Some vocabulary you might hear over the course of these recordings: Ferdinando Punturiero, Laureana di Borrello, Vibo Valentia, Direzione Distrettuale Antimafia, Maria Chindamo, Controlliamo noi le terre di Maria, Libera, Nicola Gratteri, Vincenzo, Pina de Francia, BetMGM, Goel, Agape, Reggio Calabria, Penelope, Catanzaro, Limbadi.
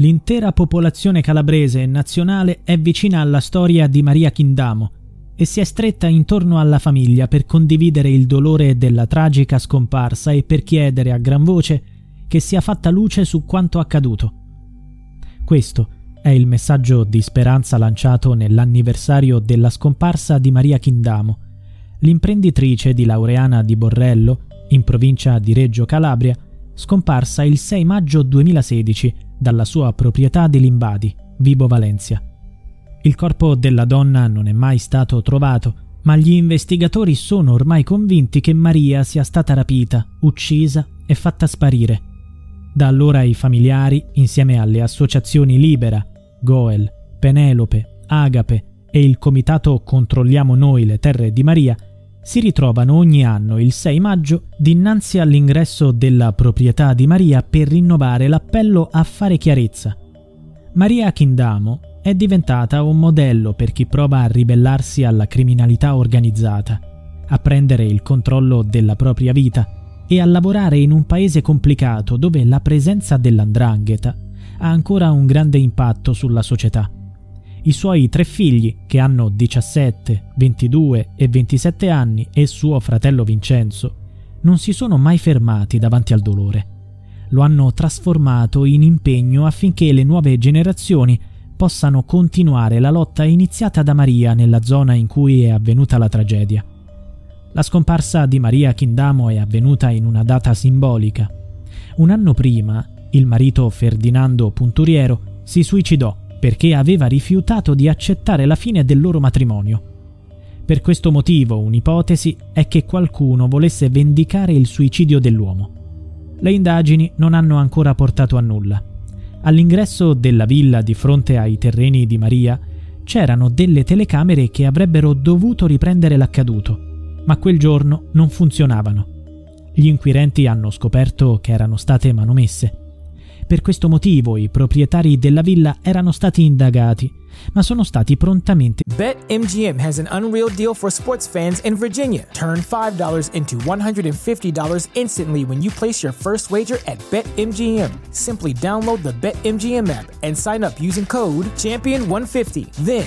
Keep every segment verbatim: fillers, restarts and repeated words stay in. L'intera popolazione calabrese e nazionale è vicina alla storia di Maria Chindamo e si è stretta intorno alla famiglia per condividere il dolore della tragica scomparsa e per chiedere a gran voce che sia fatta luce su quanto accaduto. Questo è il messaggio di speranza lanciato nell'anniversario della scomparsa di Maria Chindamo, l'imprenditrice di Laureana di Borrello, in provincia di Reggio Calabria, scomparsa il sei maggio duemilasedici dalla sua proprietà di Limbadi, Vibo Valentia. Il corpo della donna non è mai stato trovato, ma gli investigatori sono ormai convinti che Maria sia stata rapita, uccisa e fatta sparire. Da allora i familiari, insieme alle associazioni Libera, Goel, Penelope, Agape e il comitato Controlliamo noi le terre di Maria, si ritrovano ogni anno il sei maggio dinanzi all'ingresso della proprietà di Maria per rinnovare l'appello a fare chiarezza. Maria Chindamo è diventata un modello per chi prova a ribellarsi alla criminalità organizzata, a prendere il controllo della propria vita e a lavorare in un paese complicato dove la presenza dell'ndrangheta ha ancora un grande impatto sulla società. I suoi tre figli, che hanno diciassette, ventidue e ventisette anni, e suo fratello Vincenzo, non si sono mai fermati davanti al dolore. Lo hanno trasformato in impegno affinché le nuove generazioni possano continuare la lotta iniziata da Maria nella zona in cui è avvenuta la tragedia. La scomparsa di Maria Chindamo è avvenuta in una data simbolica. Un anno prima, il marito Ferdinando Punturiero si suicidò perché aveva rifiutato di accettare la fine del loro matrimonio. Per questo motivo un'ipotesi è che qualcuno volesse vendicare il suicidio dell'uomo. Le indagini non hanno ancora portato a nulla. All'ingresso della villa di fronte ai terreni di Maria c'erano delle telecamere che avrebbero dovuto riprendere l'accaduto, ma quel giorno non funzionavano. Gli inquirenti hanno scoperto che erano state manomesse. Per questo motivo i proprietari della villa erano stati indagati, ma sono stati prontamente. BetMGM has an unreal deal for sports fans in Virginia. Turn five dollars into one hundred fifty dollars instantly when you place your first wager at BetMGM. Simply download the BetMGM app and sign up using code champion one fifty. Then,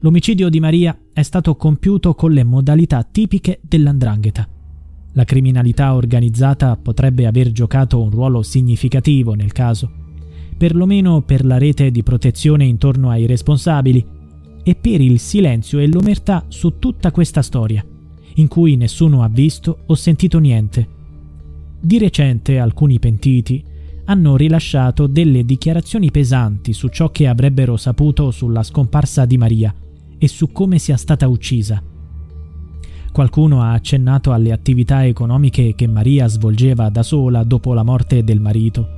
L'omicidio di Maria è stato compiuto con le modalità tipiche dell'ndrangheta. La criminalità organizzata potrebbe aver giocato un ruolo significativo nel caso, perlomeno per la rete di protezione intorno ai responsabili e per il silenzio e l'omertà su tutta questa storia, in cui nessuno ha visto o sentito niente. Di recente alcuni pentiti hanno rilasciato delle dichiarazioni pesanti su ciò che avrebbero saputo sulla scomparsa di Maria e su come sia stata uccisa. Qualcuno ha accennato alle attività economiche che Maria svolgeva da sola dopo la morte del marito.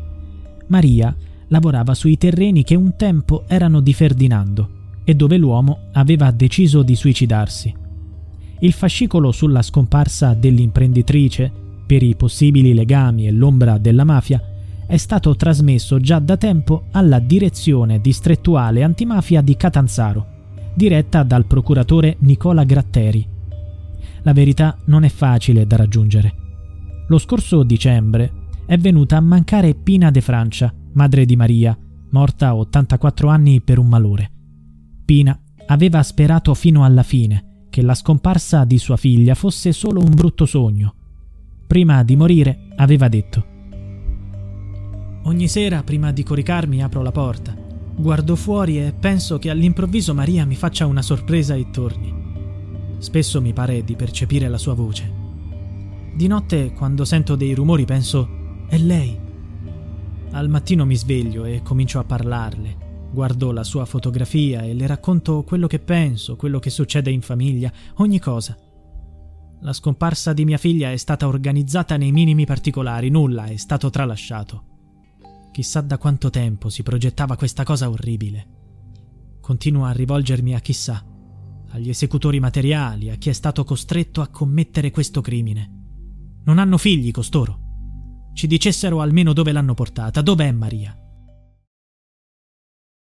Maria lavorava sui terreni che un tempo erano di Ferdinando e dove l'uomo aveva deciso di suicidarsi. Il fascicolo sulla scomparsa dell'imprenditrice, per i possibili legami e l'ombra della mafia, è stato trasmesso già da tempo alla Direzione Distrettuale Antimafia di Catanzaro, diretta dal procuratore Nicola Gratteri. La verità non è facile da raggiungere. Lo scorso dicembre è venuta a mancare Pina de Francia, madre di Maria, morta a ottantaquattro anni per un malore. Pina aveva sperato fino alla fine che la scomparsa di sua figlia fosse solo un brutto sogno. Prima di morire aveva detto: «Ogni sera prima di coricarmi apro la porta, guardo fuori e penso che all'improvviso Maria mi faccia una sorpresa e torni. Spesso mi pare di percepire la sua voce. Di notte, quando sento dei rumori, penso «è lei». Al mattino mi sveglio e comincio a parlarle. Guardo la sua fotografia e le racconto quello che penso, quello che succede in famiglia, ogni cosa. La scomparsa di mia figlia è stata organizzata nei minimi particolari, nulla è stato tralasciato. Chissà da quanto tempo si progettava questa cosa orribile. Continuo a rivolgermi a chissà, agli esecutori materiali, a chi è stato costretto a commettere questo crimine. Non hanno figli costoro. Ci dicessero almeno dove l'hanno portata, dov'è Maria?